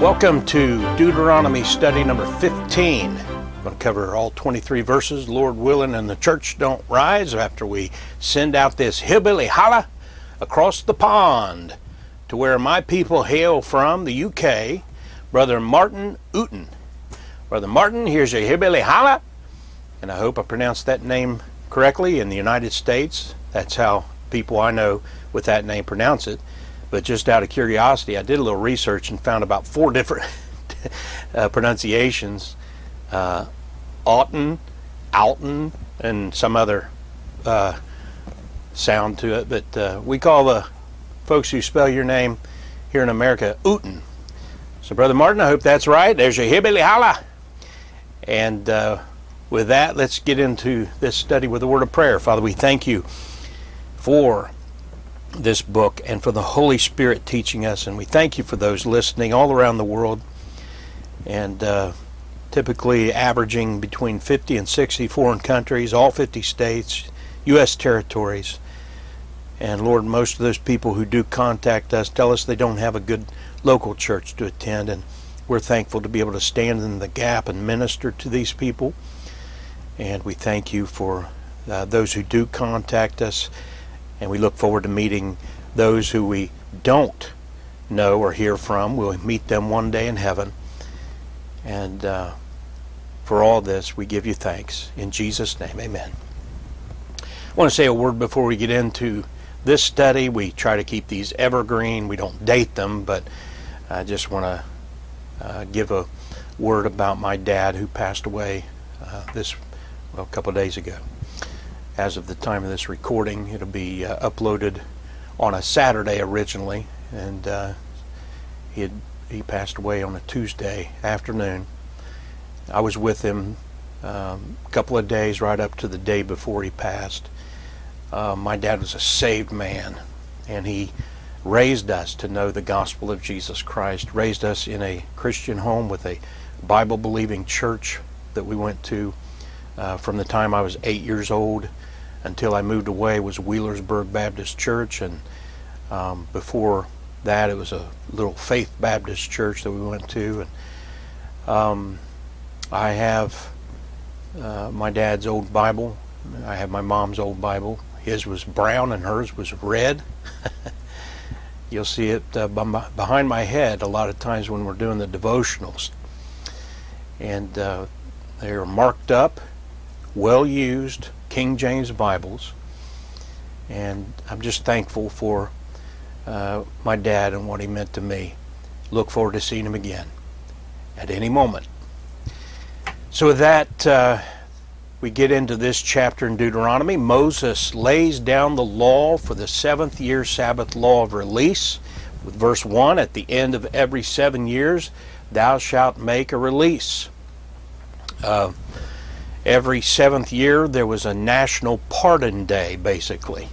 Welcome to Deuteronomy study number 15. I'm going to cover all 23 verses, Lord willing, and the church don't rise after we send out this hillbilly holla across the pond to where my people hail from, the UK, Brother Martin Ooten. Brother Martin, here's your hillbilly holla, and I hope I pronounced that name correctly. In the United States, that's how people I know with that name pronounce it. But just out of curiosity, I did a little research and found about 4 different pronunciations. Outen, Outen, and some other sound to it. But we call the folks who spell your name here in America Ooten. So, Brother Martin, I hope that's right. There's your hillbilly holla. And with that, let's get into this study with a word of prayer. Father, we thank you for this book and for the Holy Spirit teaching us, and we thank you for those listening all around the world, and typically averaging between 50 and 60 foreign countries, all 50 states, U.S. territories. And Lord, most of those people who do contact us tell us they don't have a good local church to attend, and we're thankful to be able to stand in the gap and minister to these people. And we thank you for those who do contact us. And we look forward to meeting those who we don't know or hear from. We'll meet them one day in heaven. And for all this, we give you thanks. In Jesus' name, amen. I want to say a word before we get into this study. We try to keep these evergreen. We don't date them, but I just want to give a word about my dad who passed away a couple of days ago. As of the time of this recording, it'll be uploaded on a Saturday originally, and he passed away on a Tuesday afternoon. I was with him a couple of days right up to the day before he passed. My dad was a saved man, and he raised us to know the gospel of Jesus Christ, raised us in a Christian home with a Bible-believing church that we went to from the time I was 8 years old until I moved away was Wheelersburg Baptist Church, and before that it was a little Faith Baptist Church that we went to. And I have my dad's old Bible. I have my mom's old Bible. His was brown and hers was red. You'll see it behind my head a lot of times when we're doing the devotionals, and they are marked up, well-used King James Bibles. And I'm just thankful for my dad and what he meant to me. Look forward to seeing him again at any moment. So with that, we get into this chapter in Deuteronomy. Moses lays down the law for the 7th year Sabbath law of release. With verse 1, at the end of every 7 years, thou shalt make a release. Every 7th year there was a national pardon day, basically.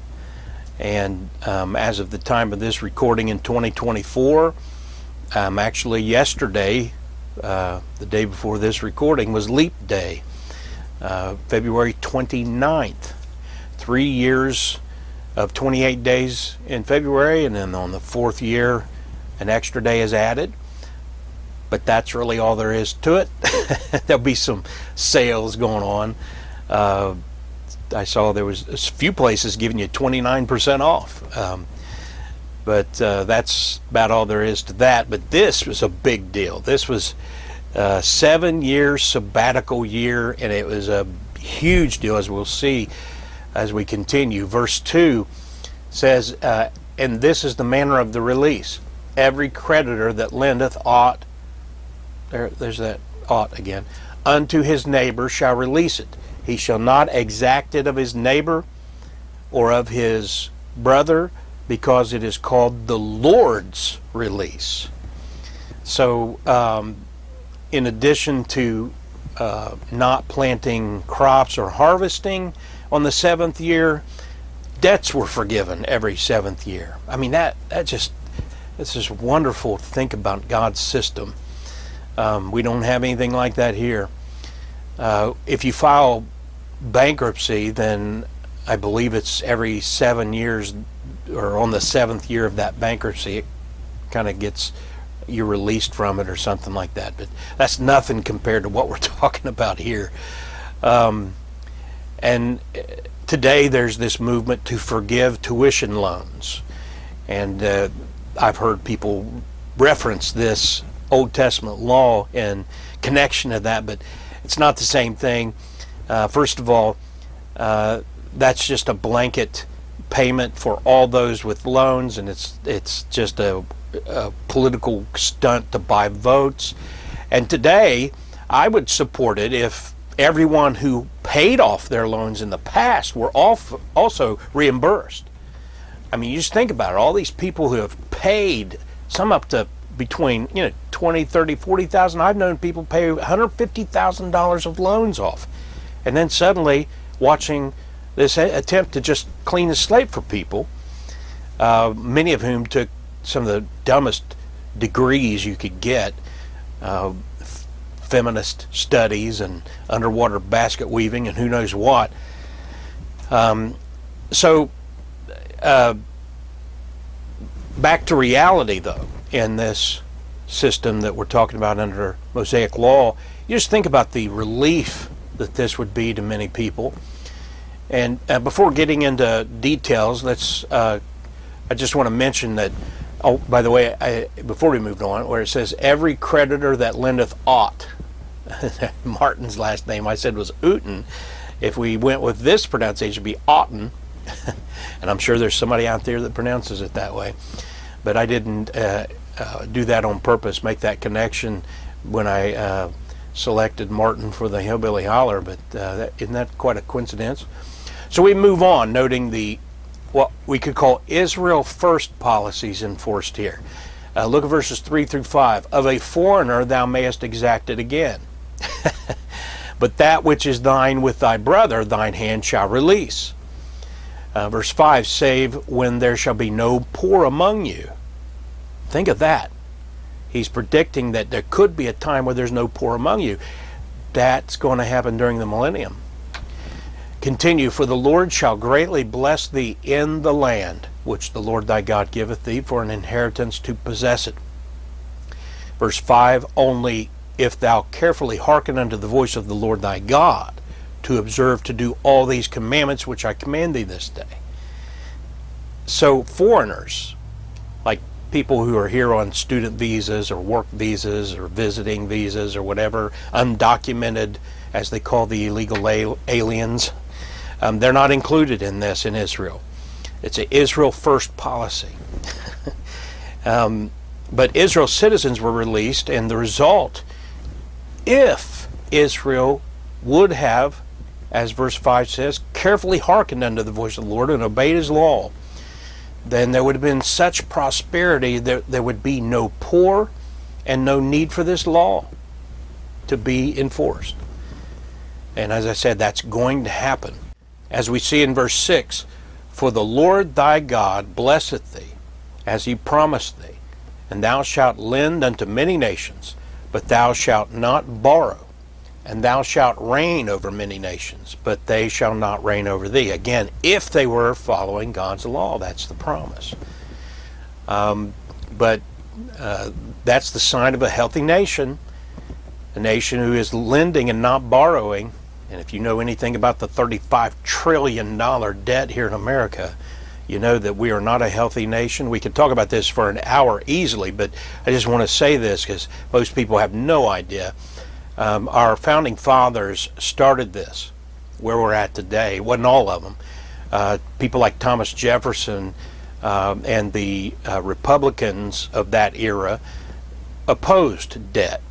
And as of the time of this recording in 2024, actually yesterday, the day before this recording, was Leap Day, February 29th. 3 years of 28 days in February, and then on the 4th year an extra day is added. But that's really all there is to it. There'll be some sales going on. I saw there was a few places giving you 29% off. But that's about all there is to that. But this was a big deal. This was a 7-year sabbatical year, and it was a huge deal, as we'll see as we continue. Verse 2 says, and this is the manner of the release. Every creditor that lendeth ought, there's that ought again, unto his neighbor shall release it. He shall not exact it of his neighbor or of his brother, because it is called the Lord's release. So in addition to not planting crops or harvesting on the 7th year, debts were forgiven every 7th year. I mean, this is wonderful to think about God's system. We don't have anything like that here. If you file bankruptcy, then I believe it's every 7 years, or on the 7th year of that bankruptcy, it kind of gets you're released from it or something like that. But that's nothing compared to what we're talking about here. And today there's this movement to forgive tuition loans. And I've heard people reference this Old Testament law in connection to that, but it's not the same thing. First of all, that's just a blanket payment for all those with loans, and it's just a political stunt to buy votes. And today, I would support it if everyone who paid off their loans in the past were also reimbursed. I mean, you just think about it. All these people who have paid, some up to between, $20,000, $30,000, $40,000. I've known people pay $150,000 of loans off. And then suddenly, watching this attempt to just clean the slate for people, many of whom took some of the dumbest degrees you could get, feminist studies and underwater basket weaving and who knows what. So back to reality, though, in this system that we're talking about under Mosaic Law, you just think about the relief that this would be to many people. And before getting into details, I just want to mention that, oh, by the way, before we moved on, where it says, every creditor that lendeth aught, Martin's last name I said was Ooten. If we went with this pronunciation, it would be Ooten. And I'm sure there's somebody out there that pronounces it that way. But I didn't do that on purpose, make that connection when I selected Martin for the Hillbilly Holler. But isn't that quite a coincidence? So we move on, noting the what we could call Israel first policies enforced here. Look at verses 3-5. Of a foreigner thou mayest exact it again. But that which is thine with thy brother, thine hand shall release. Verse 5, save when there shall be no poor among you. Think of that. He's predicting that there could be a time where there's no poor among you. That's going to happen during the millennium. Continue, for the Lord shall greatly bless thee in the land, which the Lord thy God giveth thee for an inheritance to possess it. Verse 5, only if thou carefully hearken unto the voice of the Lord thy God, to observe to do all these commandments which I command thee this day. So foreigners, like people who are here on student visas or work visas or visiting visas or whatever, undocumented, as they call the illegal aliens, they're not included in this in Israel. It's an Israel first policy. But Israel's citizens were released, and the result, if Israel would have, as verse 5 says, carefully hearkened unto the voice of the Lord and obeyed his law, then there would have been such prosperity that there would be no poor and no need for this law to be enforced. And as I said, that's going to happen. As we see in verse 6, for the Lord thy God blesseth thee, as he promised thee, and thou shalt lend unto many nations, but thou shalt not borrow, and thou shalt reign over many nations, but they shall not reign over thee. Again, if they were following God's law, that's the promise. But that's the sign of a healthy nation, a nation who is lending and not borrowing. And if you know anything about the $35 trillion debt here in America, you know that we are not a healthy nation. We could talk about this for an hour easily, but I just want to say this because most people have no idea. Our founding fathers started this, where we're at today. It wasn't all of them. People like Thomas Jefferson and the Republicans of that era opposed debt.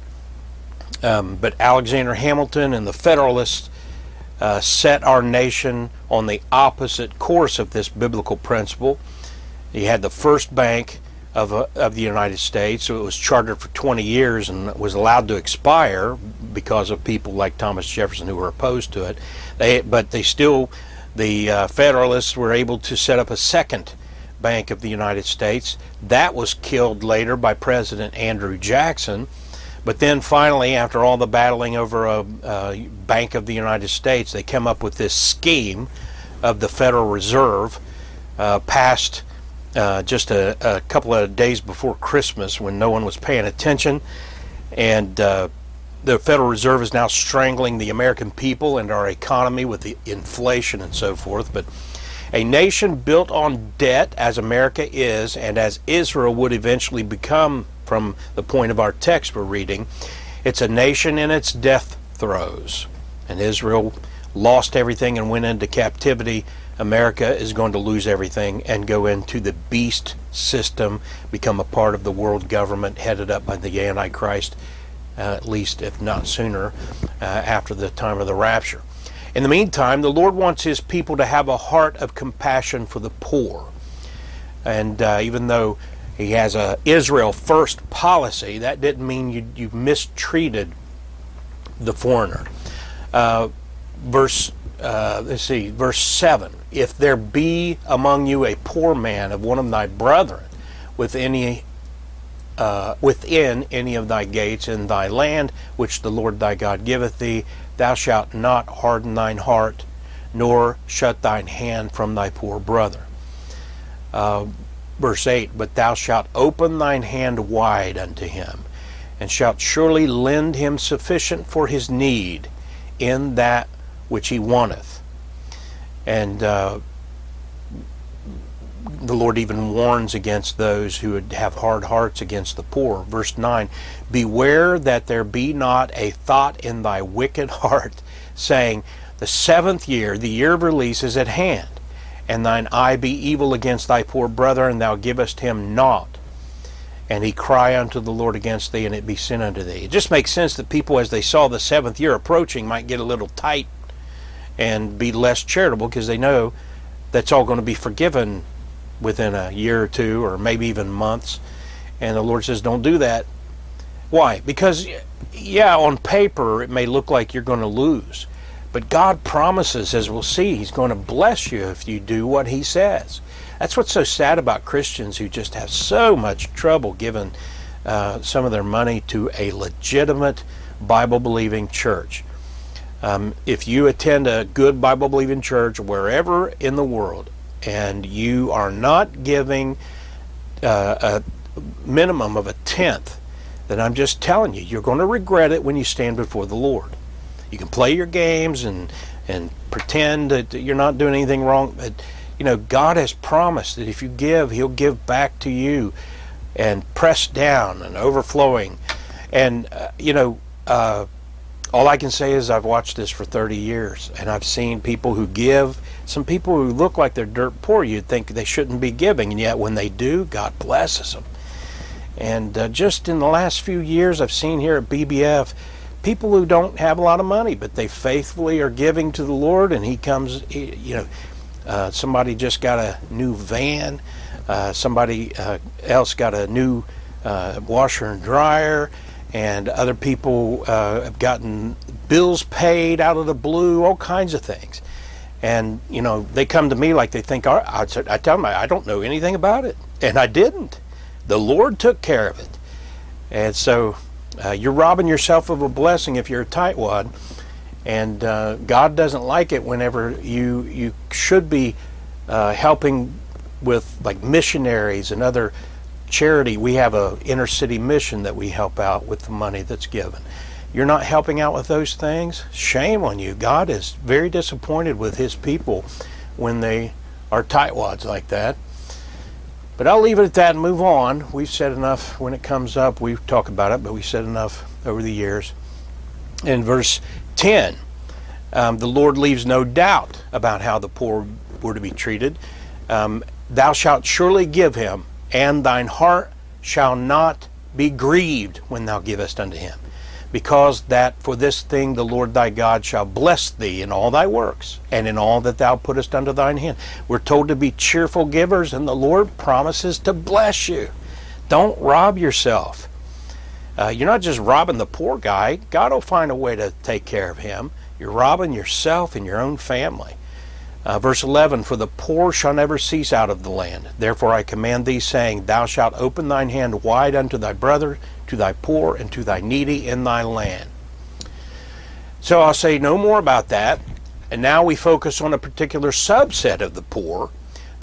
But Alexander Hamilton and the Federalists set our nation on the opposite course of this biblical principle. He had the first bank of the United States, so it was chartered for 20 years and was allowed to expire because of people like Thomas Jefferson who were opposed to it. The Federalists were able to set up a second bank of the United States. That was killed later by President Andrew Jackson. But then finally, after all the battling over a Bank of the United States, they came up with this scheme of the Federal Reserve, passed just a couple of days before Christmas when no one was paying attention. And the Federal Reserve is now strangling the American people and our economy with the inflation and so forth. But a nation built on debt, as America is, and as Israel would eventually become from the point of our text we're reading, it's a nation in its death throes. And Israel lost everything and went into captivity. America is going to lose everything and go into the beast system, become a part of the world government headed up by the Antichrist, at least if not sooner, after the time of the rapture. In the meantime, the Lord wants His people to have a heart of compassion for the poor. And even though He has a Israel first policy, that didn't mean you mistreated the foreigner. Verse 7, if there be among you a poor man of one of thy brethren within any of thy gates in thy land, which the Lord thy God giveth thee, thou shalt not harden thine heart, nor shut thine hand from thy poor brother. Verse 8, but thou shalt open thine hand wide unto him, and shalt surely lend him sufficient for his need in that which he wanteth. And the Lord even warns against those who would have hard hearts against the poor. Verse 9, beware that there be not a thought in thy wicked heart, saying, the seventh year, the year of release, is at hand, and thine eye be evil against thy poor brother, and thou givest him naught. And he cry unto the Lord against thee, and it be sin unto thee. It just makes sense that people, as they saw the seventh year approaching, might get a little tight and be less charitable, because they know that's all going to be forgiven within a year or two, or maybe even months. And the Lord says, don't do that. Why? Because, yeah, on paper it may look like you're going to lose, but God promises, as we'll see, He's going to bless you if you do what He says. That's what's so sad about Christians who just have so much trouble giving some of their money to a legitimate Bible-believing church. If you attend a good Bible-believing church wherever in the world, and you are not giving a minimum of a tenth, then I'm just telling you, you're going to regret it when you stand before the Lord. You can play your games and pretend that you're not doing anything wrong, but you know, God has promised that if you give, He'll give back to you, and pressed down and overflowing. And all I can say is I've watched this for 30 years, and I've seen people who give, some people who look like they're dirt poor, you'd think they shouldn't be giving, and yet when they do, God blesses them. And just in the last few years, I've seen here at BBF, people who don't have a lot of money, but they faithfully are giving to the Lord, and He comes, somebody just got a new van, somebody else got a new washer and dryer, and other people have gotten bills paid out of the blue, all kinds of things. And, you know, they come to me like they think, I tell them, I don't know anything about it. And I didn't. The Lord took care of it. And so you're robbing yourself of a blessing if you're a tightwad. And God doesn't like it whenever you should be helping with, like, missionaries and other charity. We have a inner city mission that we help out with the money that's given. You're not helping out with those things? Shame on you. God is very disappointed with His people when they are tightwads like that. But I'll leave it at that and move on. We've said enough. When it comes up, we talk about it, but we've said enough over the years. In verse 10, the Lord leaves no doubt about how the poor were to be treated. Thou shalt surely give him, and thine heart shall not be grieved when thou givest unto him, because that for this thing the Lord thy God shall bless thee in all thy works, and in all that thou puttest unto thine hand. We're told to be cheerful givers, and the Lord promises to bless you. Don't rob yourself. You're not just robbing the poor guy. God will find a way to take care of him. You're robbing yourself and your own family. Verse 11, for the poor shall never cease out of the land. Therefore I command thee, saying, thou shalt open thine hand wide unto thy brother, to thy poor, and to thy needy in thy land. So I'll say no more about that. And now we focus on a particular subset of the poor,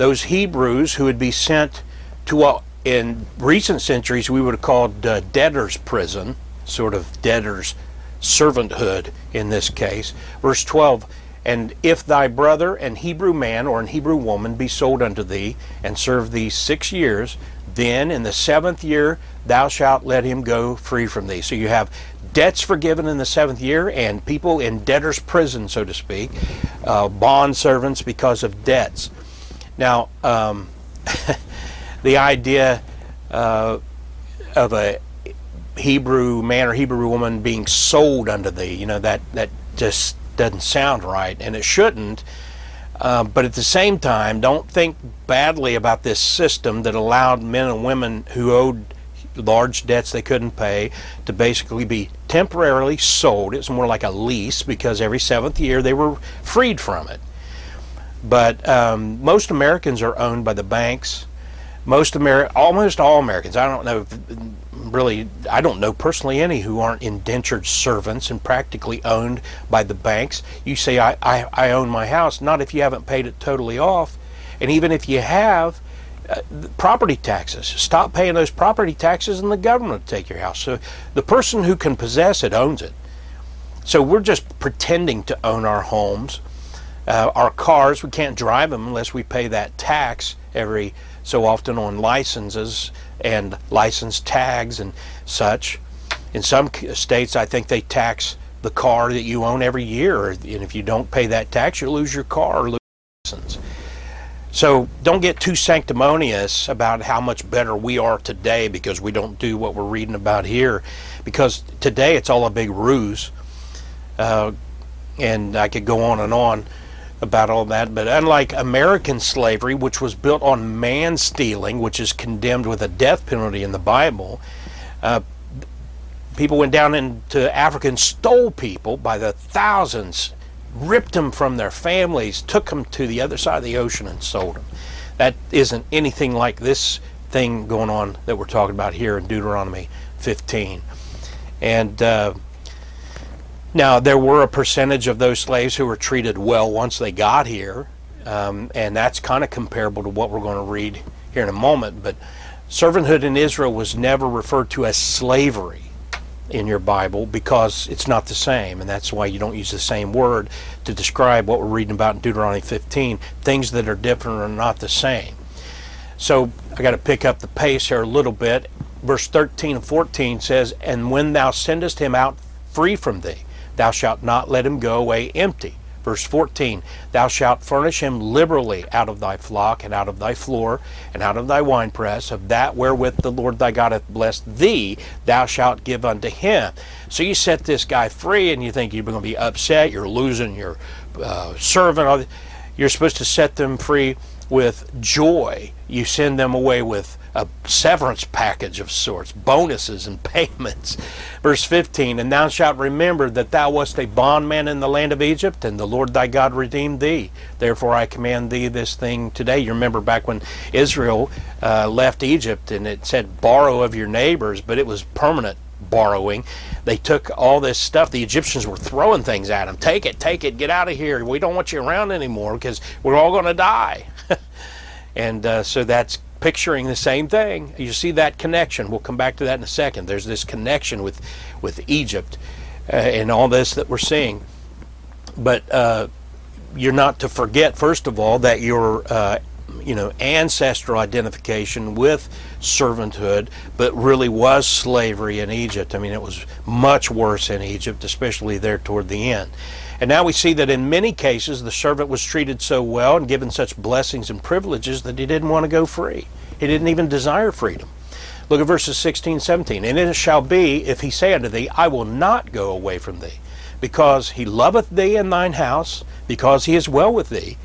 those Hebrews who would be sent to what in recent centuries we would have called debtor's prison, sort of debtor's servanthood in this case. Verse 12, and if thy brother, an Hebrew man or an Hebrew woman, be sold unto thee, and serve thee 6 years, then in the seventh year thou shalt let him go free from thee. So you have debts forgiven in the seventh year, and people in debtor's prison, so to speak, bond servants because of debts. Now, the idea of a Hebrew man or Hebrew woman being sold unto thee, you know, that just doesn't sound right, and it shouldn't. But at the same time, don't think badly about this system that allowed men and women who owed large debts they couldn't pay to basically be temporarily sold. It's more like a lease, because every seventh year they were freed from it. But most Americans are owned by the banks. Almost all Americans. I don't know, really, I don't know personally any who aren't indentured servants and practically owned by the banks. You say, I own my house. Not if you haven't paid it totally off. And even if you have, property taxes. Stop paying those property taxes and the government will take your house. So the person who can possess it owns it. So we're just pretending to own our homes. Our cars, we can't drive them unless we pay that tax every so often on licenses and license tags and such. In some states, I think they tax the car that you own every year, and if you don't pay that tax, you'll lose your car or lose your license. So don't get too sanctimonious about how much better we are today because we don't do what we're reading about here, because today it's all a big ruse. And I could go on and on about all that, but unlike American slavery, which was built on man stealing, which is condemned with a death penalty in the Bible, people went down into Africa and stole people by the thousands, ripped them from their families, took them to the other side of the ocean and sold them. That isn't anything like this thing going on that we're talking about here in Deuteronomy 15. And now, there were a percentage of those slaves who were treated well once they got here, and that's kind of comparable to what we're going to read here in a moment. But servanthood in Israel was never referred to as slavery in your Bible because it's not the same, and that's why you don't use the same word to describe what we're reading about in Deuteronomy 15. Things that are different are not the same. So I got to pick up the pace here a little bit. Verse 13 and 14 says, and when thou sendest him out free from thee, thou shalt not let him go away empty. Verse 14, thou shalt furnish him liberally out of thy flock, and out of thy floor, and out of thy winepress, of that wherewith the Lord thy God hath blessed thee, thou shalt give unto him. So you set this guy free, and you think you're going to be upset, you're losing your servant. You're supposed to set them free with joy. You send them away with a severance package of sorts, bonuses and payments. Verse 15, and thou shalt remember that thou wast a bondman in the land of Egypt, and the Lord thy God redeemed thee. Therefore I command thee this thing today. You remember back when Israel left Egypt, and it said borrow of your neighbors, but it was permanent borrowing. They took all this stuff. The Egyptians were throwing things at them. Take it, get out of here. We don't want you around anymore because we're all going to die. And so that's picturing the same thing. You see that connection. We'll come back to that in a second. There's this connection with Egypt and all this that we're seeing. But you're not to forget, first of all, that your ancestral identification with servanthood, but really was slavery in Egypt. I mean, it was much worse in Egypt, especially there toward the end. And now we see that in many cases the servant was treated so well and given such blessings and privileges that he didn't want to go free. He didn't even desire freedom. Look at verses 16 and 17. And it shall be, if he say unto thee, I will not go away from thee, because he loveth thee in thine house, because he is well with thee.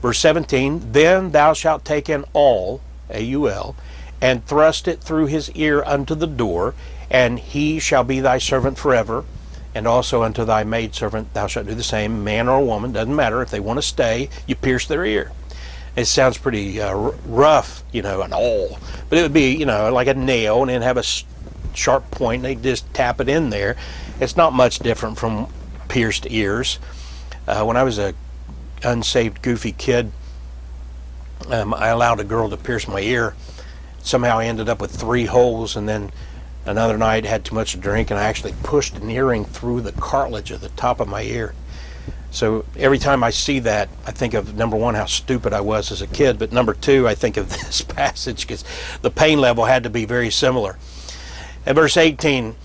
Verse 17, then thou shalt take an awl, A-U-L, and thrust it through his ear unto the door, and he shall be thy servant forever, and also unto thy maidservant thou shalt do the same, man or woman, doesn't matter. If they want to stay, you pierce their ear. It sounds pretty rough, an awl, but it would be, like a nail, and then have a sharp point, and they just tap it in there. It's not much different from pierced ears. When I was a unsaved goofy kid, I allowed a girl to pierce my ear. Somehow I ended up with 3 holes, and then another night had too much to drink, and I actually pushed an earring through the cartilage at the top of my ear. So every time I see that, I think of, number one, how stupid I was as a kid, but number two, I think of this passage, because the pain level had to be very similar. At verse 18,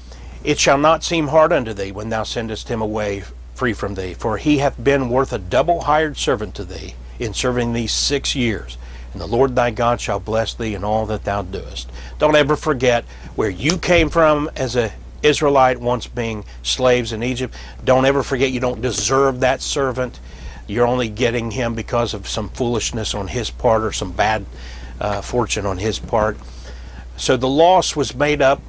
"It shall not seem hard unto thee when thou sendest him away free from thee, for he hath been worth a double hired servant to thee in serving thee 6 years. And the Lord thy God shall bless thee in all that thou doest." Don't ever forget where you came from as an Israelite, once being slaves in Egypt. Don't ever forget you don't deserve that servant. You're only getting him because of some foolishness on his part or some bad fortune on his part. So the loss was made up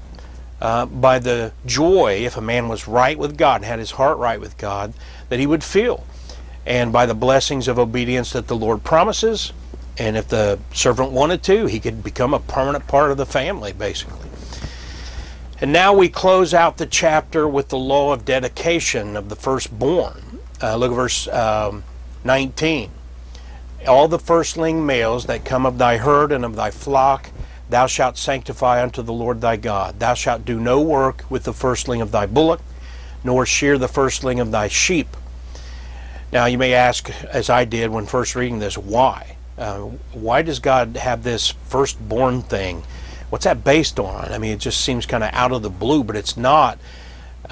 by the joy, if a man was right with God and had his heart right with God, that he would feel, and by the blessings of obedience that the Lord promises. And if the servant wanted to, he could become a permanent part of the family, basically. And now we close out the chapter with the law of dedication of the firstborn. Look at verse 19. "All the firstling males that come of thy herd and of thy flock, thou shalt sanctify unto the Lord thy God. Thou shalt do no work with the firstling of thy bullock, nor shear the firstling of thy sheep." Now you may ask, as I did when first reading this, why? Why does God have this firstborn thing? What's that based on? I mean, it just seems kind of out of the blue, but it's not.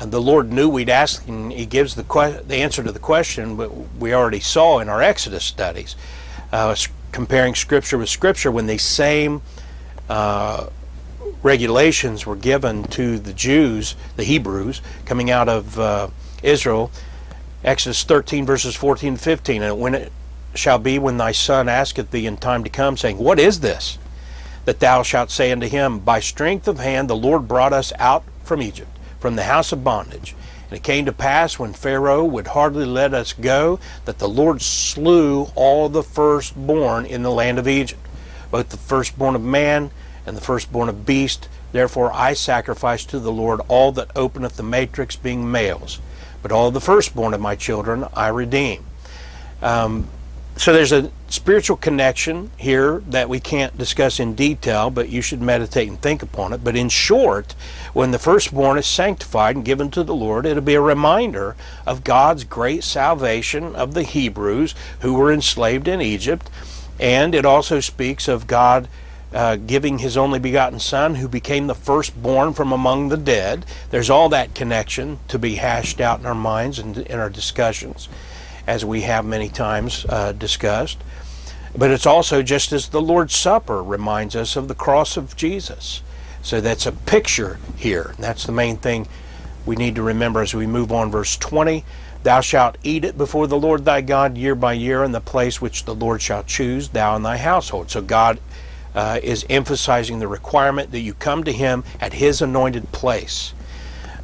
The Lord knew we'd ask, and He gives the answer to the question, but we already saw in our Exodus studies, comparing Scripture with Scripture, when these same regulations were given to the Jews, the Hebrews, coming out of Israel, Exodus 13, verses 14 and 15, "And when it shall be when thy son asketh thee in time to come, saying, What is this? That thou shalt say unto him, By strength of hand the Lord brought us out from Egypt, from the house of bondage. And it came to pass, when Pharaoh would hardly let us go, that the Lord slew all the firstborn in the land of Egypt, both the firstborn of man and the firstborn of beast. Therefore I sacrifice to the Lord all that openeth the matrix, being males. But all the firstborn of my children I redeem." So there's a spiritual connection here that we can't discuss in detail, but you should meditate and think upon it. But in short, when the firstborn is sanctified and given to the Lord, it'll be a reminder of God's great salvation of the Hebrews who were enslaved in Egypt. And it also speaks of God giving His only begotten Son, who became the firstborn from among the dead. There's all that connection to be hashed out in our minds and in our discussions, as we have many times discussed. But it's also just as the Lord's Supper reminds us of the cross of Jesus. So that's a picture here. That's the main thing we need to remember as we move on. Verse 20, "Thou shalt eat it before the Lord thy God year by year in the place which the Lord shall choose, thou and thy household." So God is emphasizing the requirement that you come to Him at His anointed place.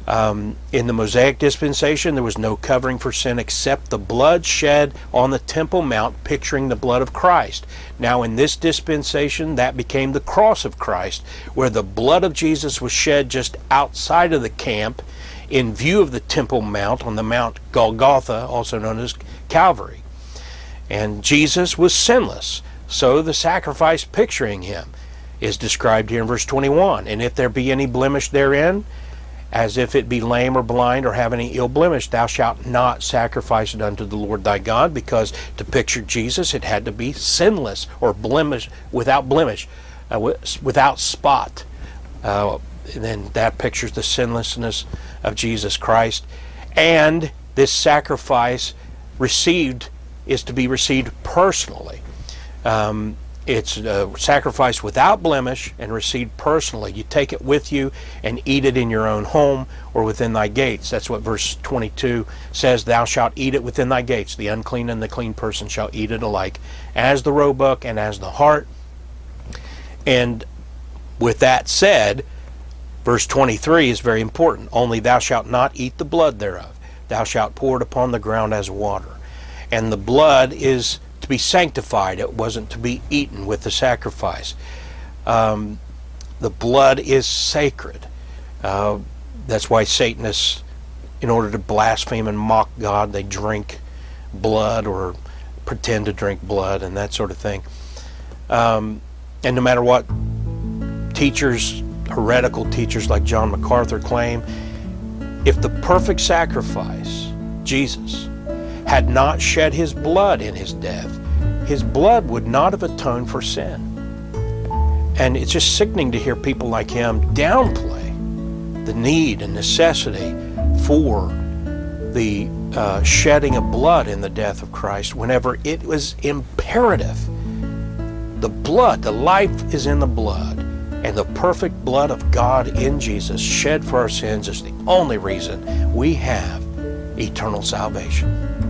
In the Mosaic dispensation, there was no covering for sin except the blood shed on the Temple Mount, picturing the blood of Christ. Now in this dispensation, that became the cross of Christ, where the blood of Jesus was shed just outside of the camp in view of the Temple Mount on the Mount Golgotha, also known as Calvary. And Jesus was sinless, so the sacrifice picturing Him is described here in verse 21. "And if there be any blemish therein, as if it be lame or blind or have any ill blemish, thou shalt not sacrifice it unto the Lord thy God," because to picture Jesus, it had to be sinless or blemish, without spot. And then that pictures the sinlessness of Jesus Christ. And this sacrifice received is to be received personally. It's a sacrifice without blemish and received personally. You take it with you and eat it in your own home or within thy gates. That's what verse 22 says, "Thou shalt eat it within thy gates. The unclean and the clean person shall eat it alike, as the roebuck and as the hart." And with that said, verse 23 is very important. "Only thou shalt not eat the blood thereof. Thou shalt pour it upon the ground as water." And the blood is to be sanctified. It wasn't to be eaten with the sacrifice. The blood is sacred. That's why Satanists, in order to blaspheme and mock God, they drink blood or pretend to drink blood and that sort of thing. And no matter what teachers, heretical teachers like John MacArthur claim, if the perfect sacrifice, Jesus, had not shed his blood in his death, his blood would not have atoned for sin. And it's just sickening to hear people like him downplay the need and necessity for the shedding of blood in the death of Christ, whenever it was imperative. The blood, the life is in the blood, and the perfect blood of God in Jesus shed for our sins is the only reason we have eternal salvation.